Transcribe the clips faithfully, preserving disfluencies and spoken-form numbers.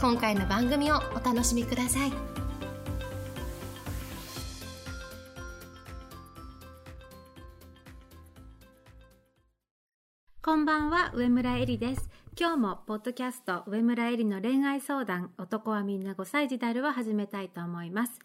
今回の番組をお楽しみください。こんばんは、上村えりです。今日もポッドキャスト上村えりの恋愛相談、男はみんなごさい児であるは始めたいと思います。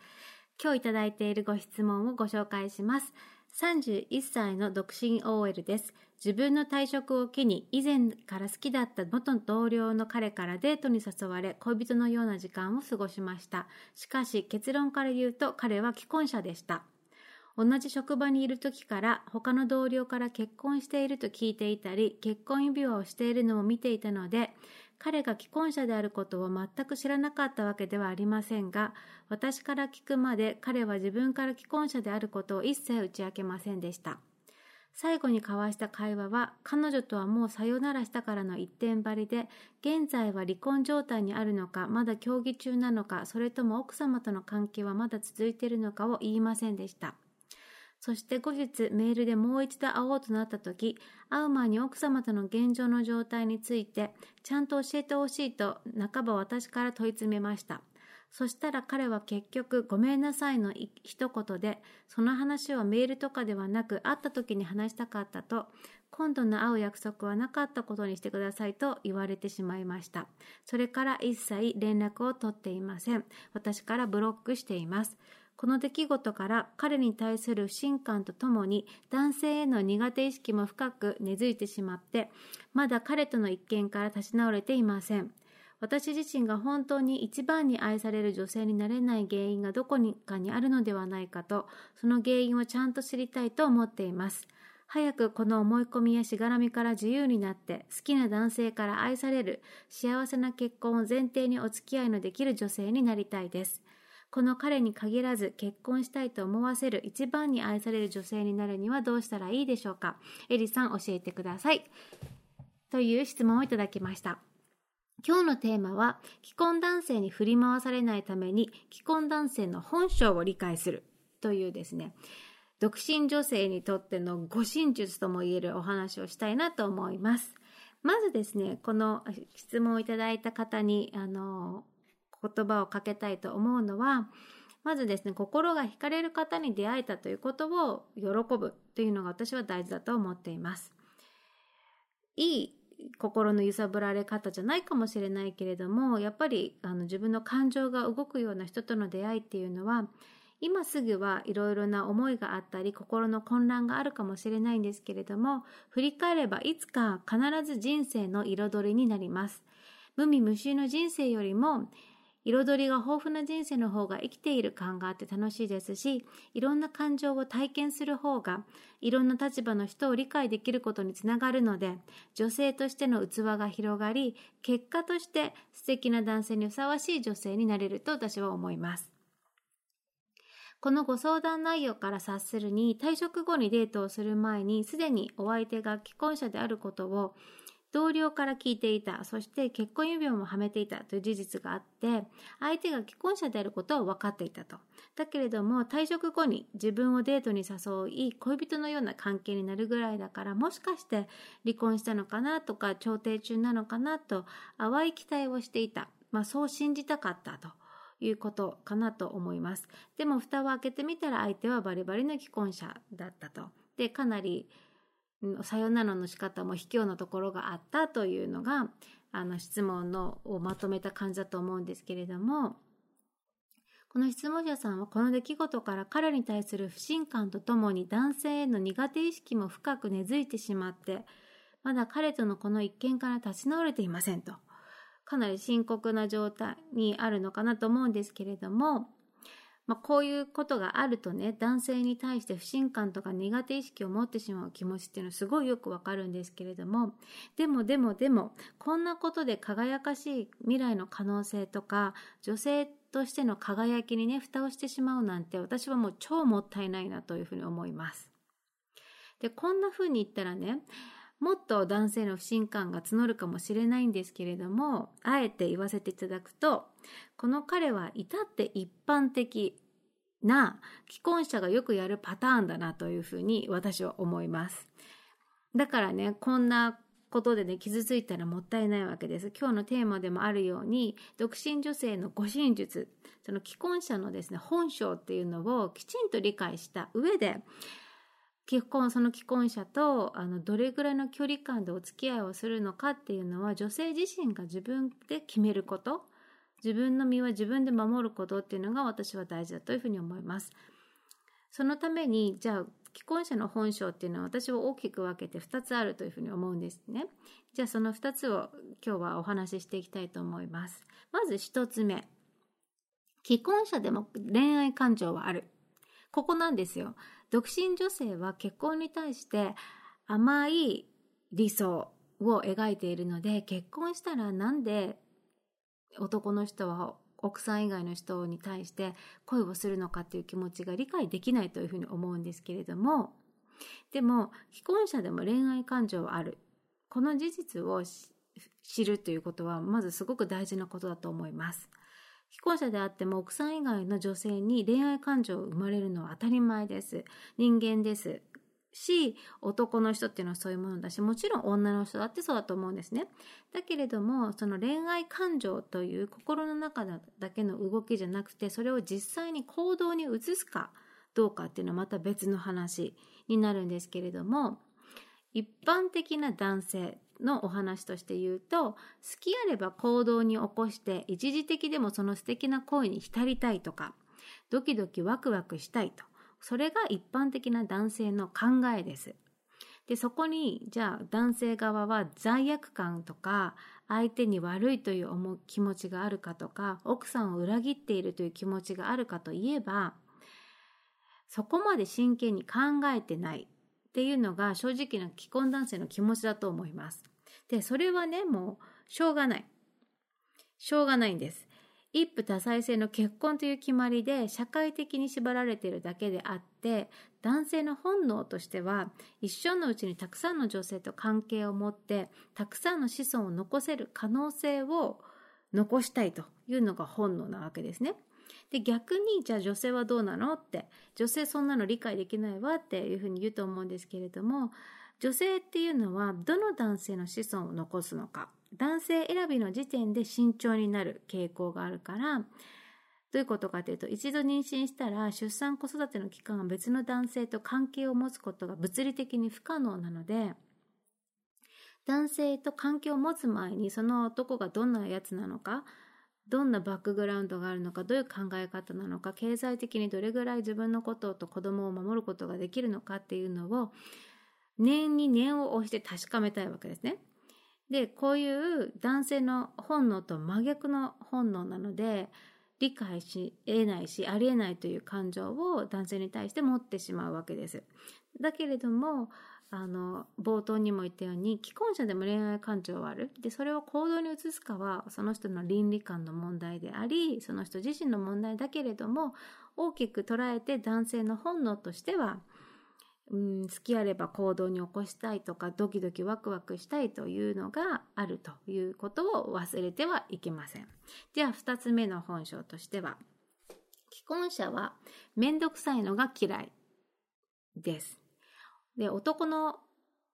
今日いただいているご質問をご紹介します。さんじゅういっさいの独身 オーエル です。自分の退職を機に、以前から好きだった元同僚の彼からデートに誘われ、恋人のような時間を過ごしました。しかし結論から言うと、彼は既婚者でした。同じ職場にいる時から他の同僚から結婚していると聞いていたり、結婚指輪をしているのを見ていたので、彼が既婚者であることを全く知らなかったわけではありませんが、私から聞くまで彼は自分から既婚者であることを一切打ち明けませんでした。最後に交わした会話は、彼女とはもうさよならしたからの一点張りで、現在は離婚状態にあるのか、まだ協議中なのか、それとも奥様との関係はまだ続いているのかを言いませんでした。そして後日メールでもう一度会おうとなった時、会う前に奥様との現状の状態についてちゃんと教えてほしいと半ば私から問い詰めました。そしたら彼は結局ごめんなさいの一言で、その話はメールとかではなく会った時に話したかったと、今度の会う約束はなかったことにしてくださいと言われてしまいました。それから一切連絡を取っていません。私からブロックしています。この出来事から彼に対する不信感とともに、男性への苦手意識も深く根付いてしまって、まだ彼との一見から立ち直れていません。私自身が本当に一番に愛される女性になれない原因がどこかにあるのではないかと、その原因をちゃんと知りたいと思っています。早くこの思い込みやしがらみから自由になって、好きな男性から愛される、幸せな結婚を前提にお付き合いのできる女性になりたいです。この彼に限らず結婚したいと思わせる一番に愛される女性になるにはどうしたらいいでしょうか。えりさん教えてください。という質問をいただきました。今日のテーマは、既婚男性に振り回されないために既婚男性の本性を理解するというですね、独身女性にとっての護身術ともいえるお話をしたいなと思います。まずですね、この質問をいただいた方にあの言葉をかけたいと思うのは、まずですね、心が惹かれる方に出会えたということを喜ぶというのが私は大事だと思っています。いい心の揺さぶられ方じゃないかもしれないけれども、やっぱりあの自分の感情が動くような人との出会いっていうのは、今すぐはいろいろな思いがあったり心の混乱があるかもしれないんですけれども、振り返ればいつか必ず人生の彩りになります。無味無臭の人生よりも彩りが豊富な人生の方が生きている感があって楽しいですし、いろんな感情を体験する方がいろんな立場の人を理解できることにつながるので、女性としての器が広がり、結果として素敵な男性にふさわしい女性になれると私は思います。このご相談内容から察するに、退職後にデートをする前にすでにお相手が既婚者であることを同僚から聞いていた、そして結婚指輪もはめていたという事実があって、相手が既婚者であることを分かっていたと。だけれども退職後に自分をデートに誘い、恋人のような関係になるぐらいだから、もしかして離婚したのかなとか調停中なのかなと淡い期待をしていた、まあ、そう信じたかったということかなと思います。でも蓋を開けてみたら相手はバリバリの既婚者だったと。で、かなりさよならの仕方も卑怯なところがあったというのがあの質問のをまとめた感じだと思うんですけれども、この質問者さんはこの出来事から彼に対する不信感とともに、男性への苦手意識も深く根付いてしまって、まだ彼とのこの一件から立ち直れていませんと。かなり深刻な状態にあるのかなと思うんですけれども、まあ、こういうことがあるとね、男性に対して不信感とか苦手意識を持ってしまう気持ちっていうのはすごいよくわかるんですけれども、でもでもでも、こんなことで輝かしい未来の可能性とか、女性としての輝きにね、蓋をしてしまうなんて、私はもう超もったいないなというふうに思います。で、こんなふうに言ったらね、もっと男性の不信感が募るかもしれないんですけれども、あえて言わせていただくと、この彼は至って一般的な既婚者がよくやるパターンだなというふうに私は思います。だからね、こんなことでね、傷ついたらもったいないわけです。今日のテーマでもあるように、独身女性の護身術、その既婚者のですね、本性っていうのをきちんと理解した上で、既婚その既婚者とあのどれぐらいの距離感でお付き合いをするのかっていうのは、女性自身が自分で決めること、自分の身は自分で守ることっていうのが私は大事だというふうに思います。そのために、じゃあ既婚者の本性っていうのは私は大きく分けてふたつあるというふうに思うんですね。じゃあそのふたつを今日はお話ししていきたいと思います。まずひとつめ、既婚者でも恋愛感情はある。ここなんですよ。独身女性は結婚に対して甘い理想を描いているので、結婚したらなんで男の人は奥さん以外の人に対して恋をするのかっていう気持ちが理解できないというふうに思うんですけれども、でも既婚者でも恋愛感情はある。この事実を知るということは、まずすごく大事なことだと思います。既婚者であっても奥さん以外の女性に恋愛感情が生まれるのは当たり前です。人間ですし、男の人っていうのはそういうものだし、もちろん女の人だってそうだと思うんですね。だけれども、その恋愛感情という心の中だけの動きじゃなくて、それを実際に行動に移すかどうかっていうのはまた別の話になるんですけれども、一般的な男性のお話として言うと、好きあれば行動に起こして一時的でもその素敵な恋に浸りたいとか、ドキドキワクワクしたいと、それが一般的な男性の考えです。で、そこにじゃあ男性側は罪悪感とか、相手に悪いという思う気持ちがあるかとか、奥さんを裏切っているという気持ちがあるかといえば、そこまで真剣に考えてないっていうのが正直な既婚男性の気持ちだと思います。で、それはね、もうしょうがない。しょうがないんです。一夫多妻制の結婚という決まりで社会的に縛られているだけであって、男性の本能としては、一生のうちにたくさんの女性と関係を持って、たくさんの子孫を残せる可能性を残したいというのが本能なわけですね。で、逆にじゃあ女性はどうなのって、女性そんなの理解できないわっていうふうに言うと思うんですけれども、女性っていうのはどの男性の子孫を残すのか、男性選びの時点で慎重になる傾向があるから、どういうことかというと、一度妊娠したら出産子育ての期間は別の男性と関係を持つことが物理的に不可能なので、男性と関係を持つ前にその男がどんなやつなのか、どんなバックグラウンドがあるのか、どういう考え方なのか、経済的にどれぐらい自分のことと子供を守ることができるのかっていうのを、念に念を押して確かめたいわけですね。で、こういう男性の本能と真逆の本能なので、理解し得ないし、ありえないという感情を男性に対して持ってしまうわけです。だけれども、あの冒頭にも言ったように、既婚者でも恋愛感情はある。で、それを行動に移すかはその人の倫理観の問題であり、その人自身の問題だけれども、大きく捉えて男性の本能としては、うん、好きあれば行動に起こしたいとか、ドキドキワクワクしたいというのがあるということを忘れてはいけません。ではふたつめの本性としては、既婚者はめんどくさいのが嫌いです。で、男の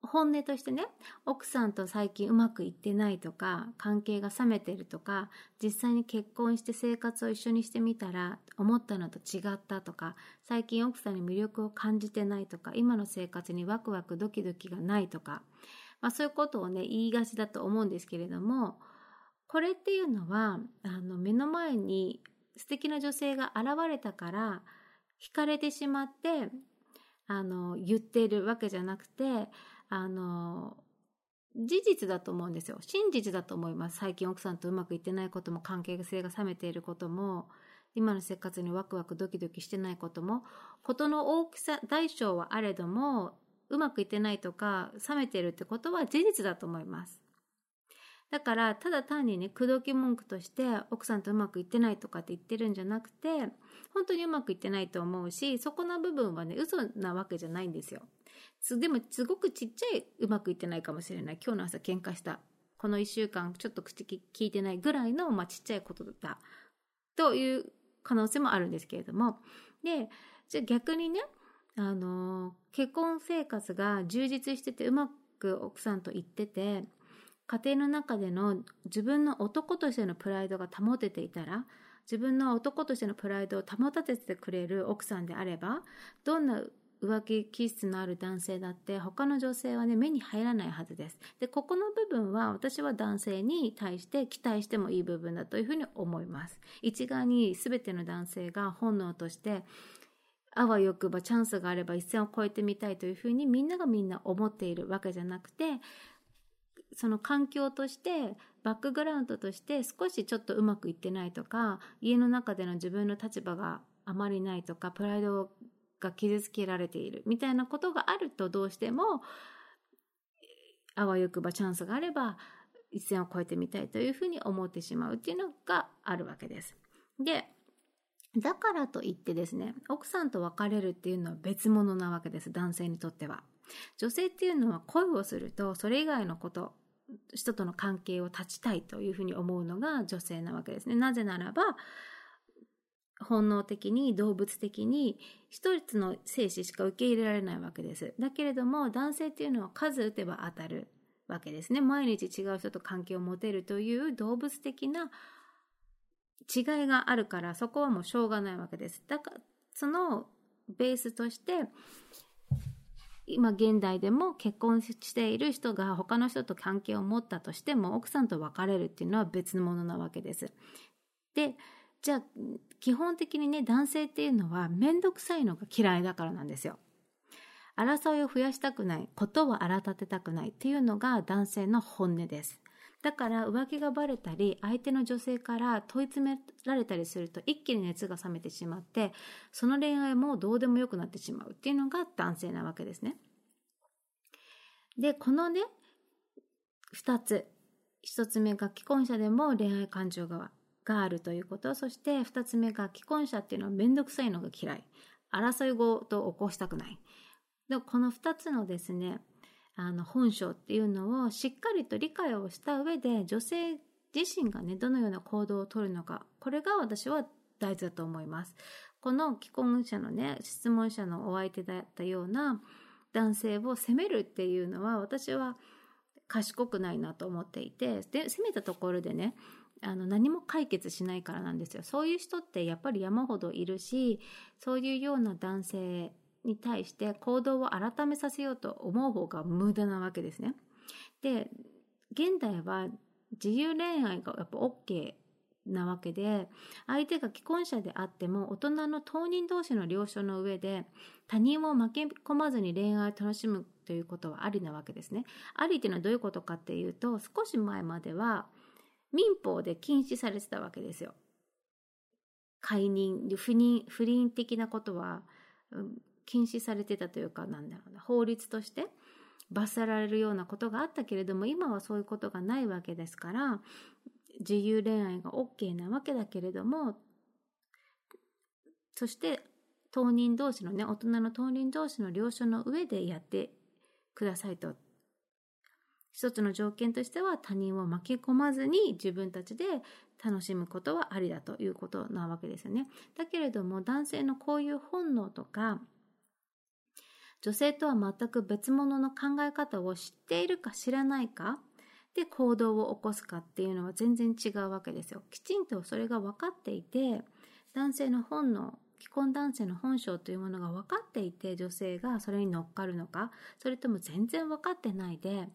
本音としてね、奥さんと最近うまくいってないとか、関係が冷めてるとか、実際に結婚して生活を一緒にしてみたら思ったのと違ったとか、最近奥さんに魅力を感じてないとか、今の生活にワクワクドキドキがないとか、まあ、そういうことをね、言いがちだと思うんですけれども、これっていうのは、あの目の前に素敵な女性が現れたから惹かれてしまってあの言っているわけじゃなくて、あの事実だと思うんですよ。真実だと思います。最近奥さんとうまくいってないことも、関係性が冷めていることも、今の生活にワクワクドキドキしてないことも、ことの大きさ、大小はあれども、うまくいってないとか、冷めてるってことは事実だと思います。だから、ただ単にね、口説き文句として、奥さんとうまくいってないとかって言ってるんじゃなくて、本当にうまくいってないと思うし、そこの部分はね、嘘なわけじゃないんですよ。でも、すごくちっちゃいうまくいってないかもしれない。今日の朝喧嘩した。このいっしゅうかんちょっと口聞いてないぐらいの、まあ、ちっちゃいことだったという可能性もあるんですけれども、でじゃあ逆にね、あの結婚生活が充実しててうまく奥さんと行ってて、家庭の中での自分の男としてのプライドが保てていたら、自分の男としてのプライドを保たせてくれる奥さんであれば、どんな浮気気質のある男性だって他の女性はね、目に入らないはずです。で、ここの部分は私は男性に対して期待してもいい部分だというふうに思います。一概に全ての男性が本能として、あわよくばチャンスがあれば一線を越えてみたいというふうにみんながみんな思っているわけじゃなくて、その環境としてバックグラウンドとして少しちょっとうまくいってないとか、家の中での自分の立場があまりないとか、プライドをが傷つけられているみたいなことがあると、どうしてもあわよくばチャンスがあれば一線を越えてみたいというふうに思ってしまうっていうのがあるわけです。で、だからといってですね、奥さんと別れるっていうのは別物なわけです、男性にとっては。女性っていうのは恋をすると、それ以外のこと、人との関係を断ちたいというふうに思うのが女性なわけですね。なぜならば、本能的に動物的に一つの精子しか受け入れられないわけです。だけれども男性っていうのは数打てば当たるわけですね。毎日違う人と関係を持てるという動物的な違いがあるから、そこはもうしょうがないわけです。だからそのベースとして今現代でも結婚している人が他の人と関係を持ったとしても奥さんと別れるっていうのは別のものなわけです。で、じゃあ基本的にね、男性っていうのは面倒くさいのが嫌いだからなんですよ。争いを増やしたくない、ことを荒立てたくないっていうのが男性の本音です。だから浮気がバレたり、相手の女性から問い詰められたりすると一気に熱が冷めてしまって、その恋愛もどうでもよくなってしまうっていうのが男性なわけですね。で、このねふたつ、ひとつめが既婚者でも恋愛感情ががあるということ、そしてふたつめが既婚者っていうのは面倒くさいのが嫌い、争い事を起こしたくない。で、このふたつのですね、あの本性っていうのをしっかりと理解をした上で、女性自身がねどのような行動をとるのか、これが私は大事だと思います。この既婚者のね質問者のお相手だったような男性を責めるっていうのは、私は賢くないなと思っていて、で責めたところでね、あの何も解決しないからなんですよ。そういう人ってやっぱり山ほどいるし、そういうような男性に対して行動を改めさせようと思う方が無駄なわけですね。で、現代は自由恋愛がやっぱ OK なわけで、相手が既婚者であっても大人の当人同士の了承の上で他人を巻き込まずに恋愛を楽しむということはありなわけですね。ありっていうのはどういうことかっていうと、少し前までは民法で禁止されてたわけですよ。解任、不倫、不倫的なことは、うん、禁止されてたというか、なんだろうな、法律として罰せられるようなことがあったけれども、今はそういうことがないわけですから、自由恋愛が OK なわけだけれども、そして当人同士のね、大人の当人同士の了承の上でやってくださいと。一つの条件としては他人を巻き込まずに自分たちで楽しむことはありだということなわけですよね。だけれども男性のこういう本能とか、女性とは全く別物の考え方を知っているか知らないかで行動を起こすかっていうのは全然違うわけですよ。きちんとそれが分かっていて、男性の本能、既婚男性の本性というものが分かっていて、女性がそれに乗っかるのか、それとも全然分かってないで、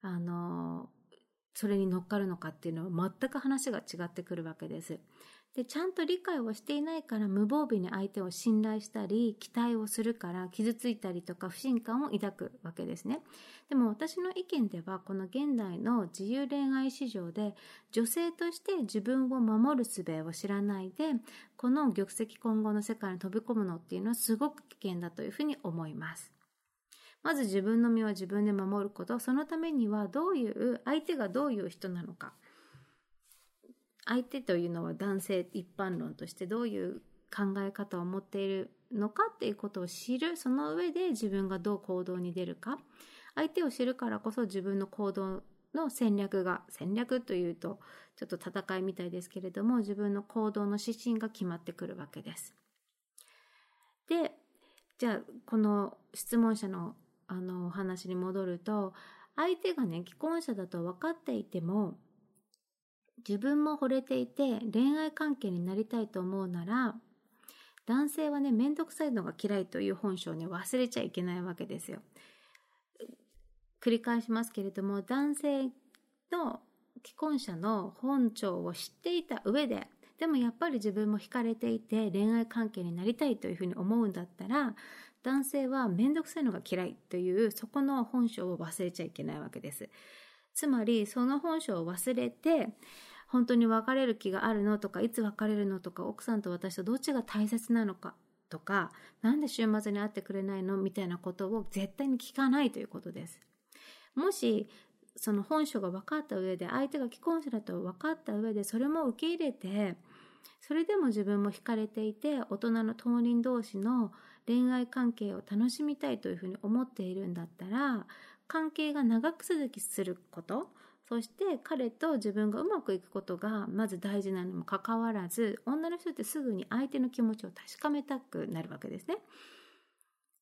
あのそれに乗っかるのかっていうのは全く話が違ってくるわけです。で、ちゃんと理解をしていないから無防備に相手を信頼したり期待をするから傷ついたりとか不信感を抱くわけですね。でも私の意見ではこの現代の自由恋愛市場で女性として自分を守る術を知らないでこの玉石混合の世界に飛び込むのっていうのはすごく危険だというふうに思います。まず自分の身は自分で守ること、そのためにはどういう、相手がどういう人なのか。相手というのは男性一般論としてどういう考え方を持っているのかっていうことを知る、その上で自分がどう行動に出るか。相手を知るからこそ自分の行動の戦略が、戦略というとちょっと戦いみたいですけれども、自分の行動の指針が決まってくるわけです。で、じゃあこの質問者のあのお話に戻ると、相手がね、既婚者だと分かっていても、自分も惚れていて恋愛関係になりたいと思うなら、男性はね、面倒くさいのが嫌いという本性をね、忘れちゃいけないわけですよ。繰り返しますけれども、男性の既婚者の本性を知っていた上で、でもやっぱり自分も惹かれていて恋愛関係になりたいというふうに思うんだったら、男性は面倒くさいのが嫌いというそこの本性を忘れちゃいけないわけです。つまりその本性を忘れて、本当に別れる気があるのとか、いつ別れるのとか、奥さんと私とどっちが大切なのかとか、なんで週末に会ってくれないのみたいなことを絶対に聞かないということです。もしその本性が分かった上で、相手が既婚者だと分かった上で、それも受け入れて、それでも自分も惹かれていて大人の当人同士の恋愛関係を楽しみたいというふうに思っているんだったら、関係が長く続きすること、そして彼と自分がうまくいくことがまず大事なのにもかかわらず、女の人ってすぐに相手の気持ちを確かめたくなるわけですね。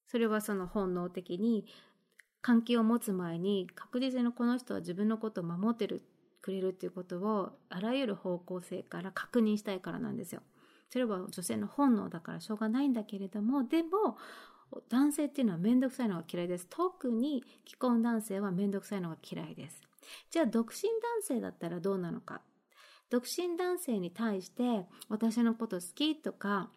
それはその本能的に関係を持つ前に、確実にこの人は自分のことを守ってるくれるっていうことをあらゆる方向性から確認したいからなんですよ。それは女性の本能だからしょうがないんだけれども、でも男性っていうのは面倒くさいのが嫌いです。特に既婚男性は面倒くさいのが嫌いです。じゃあ独身男性だったらどうなのか。独身男性に対して私のこと好きとか、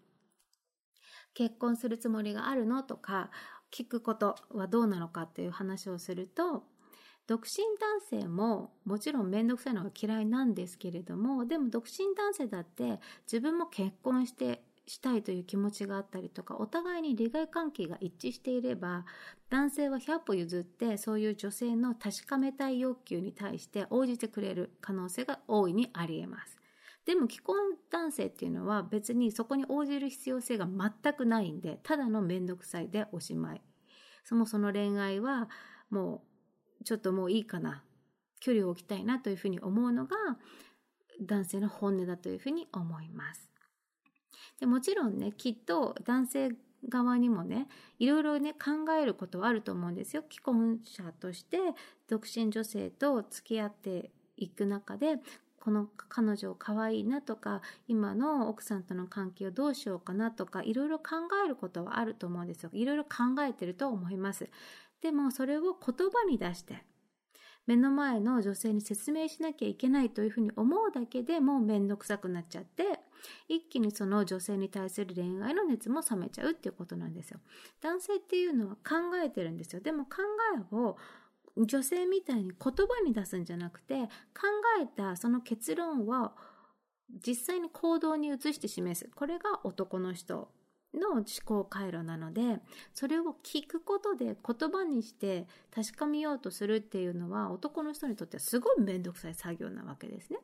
結婚するつもりがあるのとか聞くことはどうなのかっていう話をすると、独身男性ももちろん面倒くさいのが嫌いなんですけれども、でも独身男性だって自分も結婚してしたいという気持ちがあったりとか、お互いに利害関係が一致していれば、男性はひゃく歩譲ってそういう女性の確かめたい要求に対して応じてくれる可能性が大いにありえます。でも既婚男性っていうのは別にそこに応じる必要性が全くないんで、ただの面倒くさいでおしまい。そもそも恋愛はもうちょっともういいかな、距離を置きたいなというふうに思うのが男性の本音だというふうに思います。でもちろんね、きっと男性側にもね、いろいろね考えることはあると思うんですよ。既婚者として独身女性と付き合っていく中で、この彼女可愛いなとか、今の奥さんとの関係をどうしようかなとか、いろいろ考えることはあると思うんですよ。いろいろ考えてると思います。でもそれを言葉に出して目の前の女性に説明しなきゃいけないというふうに思うだけでもう面倒くさくなっちゃって、一気にその女性に対する恋愛の熱も冷めちゃうっていうことなんですよ。男性っていうのは考えてるんですよ。でも考えを女性みたいに言葉に出すんじゃなくて、考えたその結論を実際に行動に移して示す。これが男の人の思考回路なので、それを聞くことで言葉にして確かめようとするっていうのは、男の人にとってはすごい面倒くさい作業なわけですね。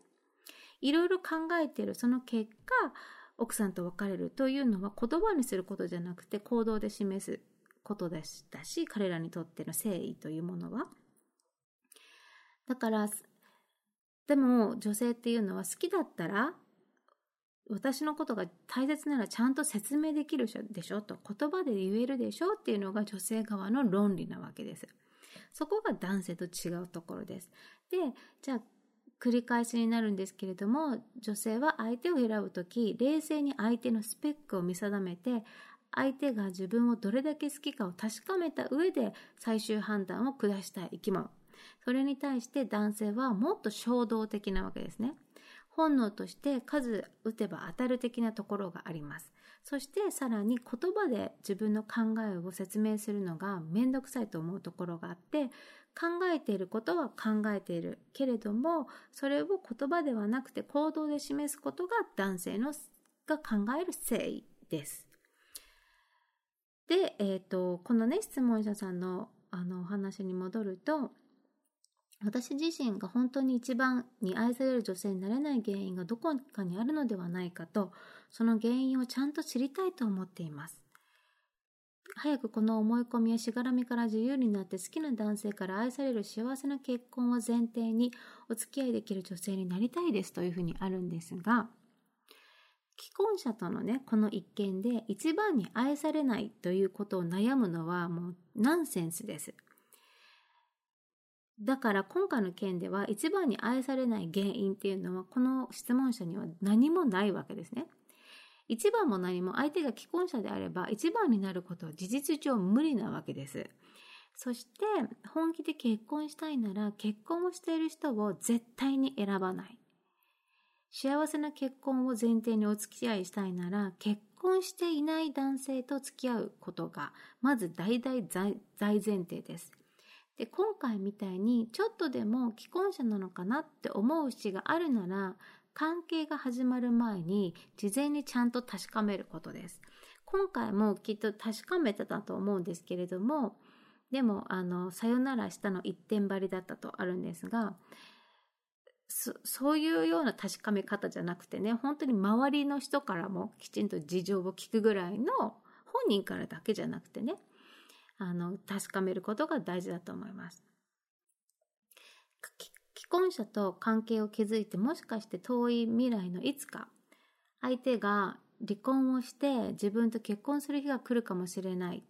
いろいろ考えているその結果、奥さんと別れるというのは言葉にすることじゃなくて行動で示すことでしたし、彼らにとっての誠意というものは。だから、でも女性っていうのは好きだったら、私のことが大切ならちゃんと説明できるでしょと、言葉で言えるでしょっていうのが女性側の論理なわけです。そこが男性と違うところです。で、じゃあ繰り返しになるんですけれども、女性は相手を選ぶとき、冷静に相手のスペックを見定めて、相手が自分をどれだけ好きかを確かめた上で最終判断を下したい生き物。それに対して男性はもっと衝動的なわけですね。本能として数打てば当たる的なところがあります。そしてさらに言葉で自分の考えを説明するのがめんどくさいと思うところがあって、考えていることは考えているけれども、それを言葉ではなくて行動で示すことが男性のが考える誠意です。で、えっと、このね、質問者さんのあのお話に戻ると、私自身が本当に一番に愛される女性になれない原因がどこかにあるのではないかと、その原因をちゃんと知りたいと思っています。早くこの思い込みやしがらみから自由になって、好きな男性から愛される幸せな結婚を前提にお付き合いできる女性になりたいですというふうにあるんですが、既婚者とのね、この一件で一番に愛されないということを悩むのはもうナンセンスです。だから今回の件では一番に愛されない原因っていうのはこの質問者には何もないわけですね。一番も何も相手が既婚者であれば一番になることは事実上無理なわけです。そして本気で結婚したいなら結婚をしている人を絶対に選ばない。幸せな結婚を前提にお付き合いしたいなら結婚していない男性と付き合うことがまず大々大前提です。で、今回みたいにちょっとでも既婚者なのかなって思う節があるなら、関係が始まる前に事前にちゃんと確かめることです。今回もきっと確かめてたと思うんですけれども、でもあのさよならしたの一点張りだったとあるんですが、そ, そういうような確かめ方じゃなくてね、本当に周りの人からもきちんと事情を聞くぐらいの、本人からだけじゃなくてね、あの確かめることが大事だと思います。既婚者と関係を築いて、もしかして遠い未来のいつか相手が離婚をして自分と結婚する日が来るかもしれない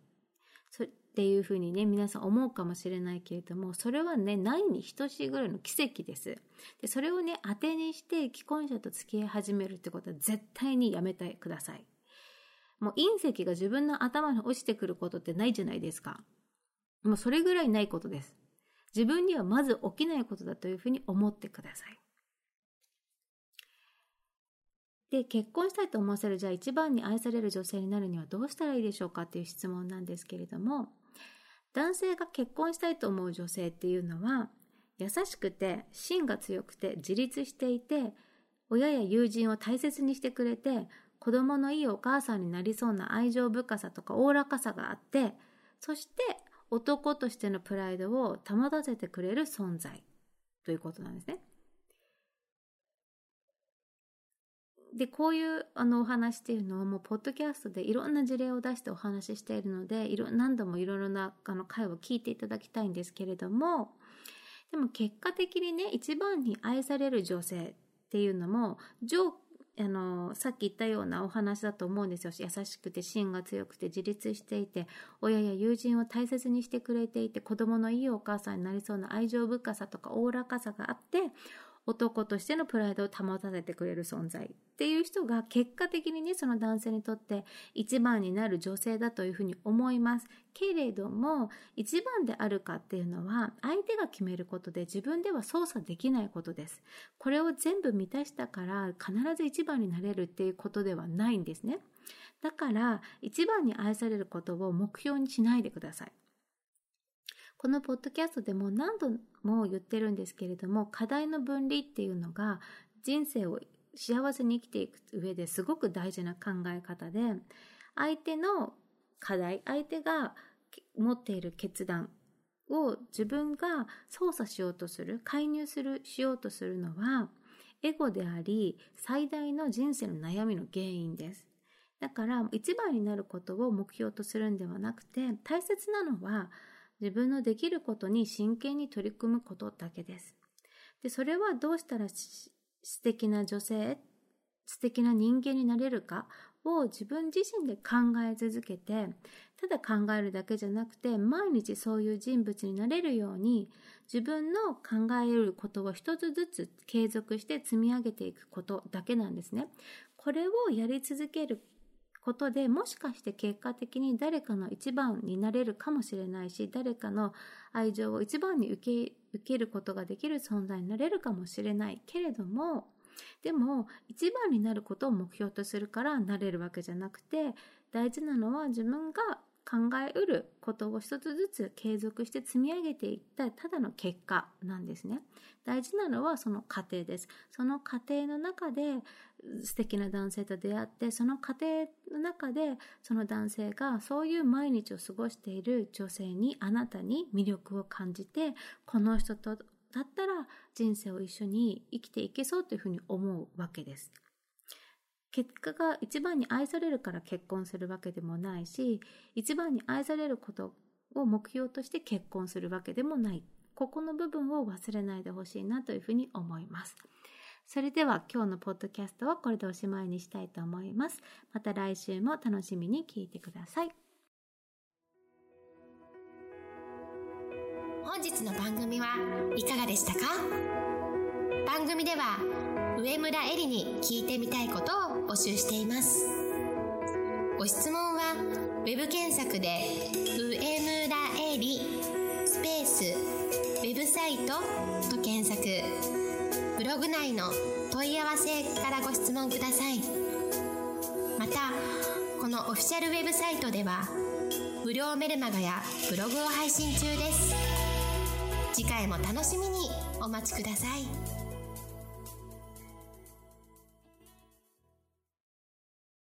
そっていうふうにね、皆さん思うかもしれないけれども、それはね、ないに等しいぐらいの奇跡です。で、それをね、当てにして既婚者と付き合い始めるってことは絶対にやめてください。もう隕石が自分の頭に落ちてくることってないじゃないですか。もうそれぐらいないことです。自分にはまず起きないことだというふうに思ってください。で、結婚したいと思わせる、じゃあ一番に愛される女性になるにはどうしたらいいでしょうかっていう質問なんですけれども、男性が結婚したいと思う女性っていうのは、優しくて芯が強くて自立していて、親や友人を大切にしてくれて、子供のいいお母さんになりそうな愛情深さとかおおらかさがあって、そして男としてのプライドを保たせてくれる存在ということなんですね。で、こういうあのお話っていうのをもうポッドキャストでいろんな事例を出してお話ししているので、いろ何度もいろいろなあの回を聞いていただきたいんですけれども、でも結果的にね、一番に愛される女性っていうのも上下あのさっき言ったようなお話だと思うんですよ。優しくて芯が強くて自立していて、親や友人を大切にしてくれていて、子供のいいお母さんになりそうな愛情深さとかおおらかさがあって、男としてのプライドを保たせてくれる存在っていう人が、結果的にね、その男性にとって一番になる女性だというふうに思いますけれども、一番であるかっていうのは相手が決めることで自分では操作できないことです。これを全部満たしたから必ず一番になれるっていうことではないんですね。だから一番に愛されることを目標にしないでください。このポッドキャストでも何度も言ってるんですけれども、課題の分離っていうのが人生を幸せに生きていく上ですごく大事な考え方で、相手の課題、相手が持っている決断を自分が操作しようとする、介入する、しようとするのはエゴであり、最大の人生の悩みの原因です。だから一番になることを目標とするんではなくて、大切なのは自分のできることに真剣に取り組むことだけです。で、それはどうしたら素敵な女性、素敵な人間になれるかを自分自身で考え続けて、ただ考えるだけじゃなくて、毎日そういう人物になれるように、自分の考えることを一つずつ継続して積み上げていくことだけなんですね。これをやり続けることで、もしかして結果的に誰かの一番になれるかもしれないし、誰かの愛情を一番に受け、受けることができる存在になれるかもしれないけれども、でも一番になることを目標とするからなれるわけじゃなくて、大事なのは自分が考えうることを一つずつ継続して積み上げていったただの結果なんですね。大事なのはその過程です。その過程の中で素敵な男性と出会って、その過程の中でその男性がそういう毎日を過ごしている女性に、あなたに魅力を感じて、この人とだったら人生を一緒に生きていけそうというふうに思うわけです。結果が一番に愛されるから結婚するわけでもないし、一番に愛されることを目標として結婚するわけでもない。ここの部分を忘れないでほしいなというふうに思います。それでは今日のポッドキャストはこれでおしまいにしたいと思います。また来週も楽しみに聞いてください。本日の番組はいかがでしたか？番組では上村えりに聞いてみたいことを募集しています。ご質問はウェブ検索で上村えりスペースウェブサイトと検索、ブログ内の問い合わせからご質問ください。またこのオフィシャルウェブサイトでは無料メルマガやブログを配信中です。次回も楽しみにお待ちください。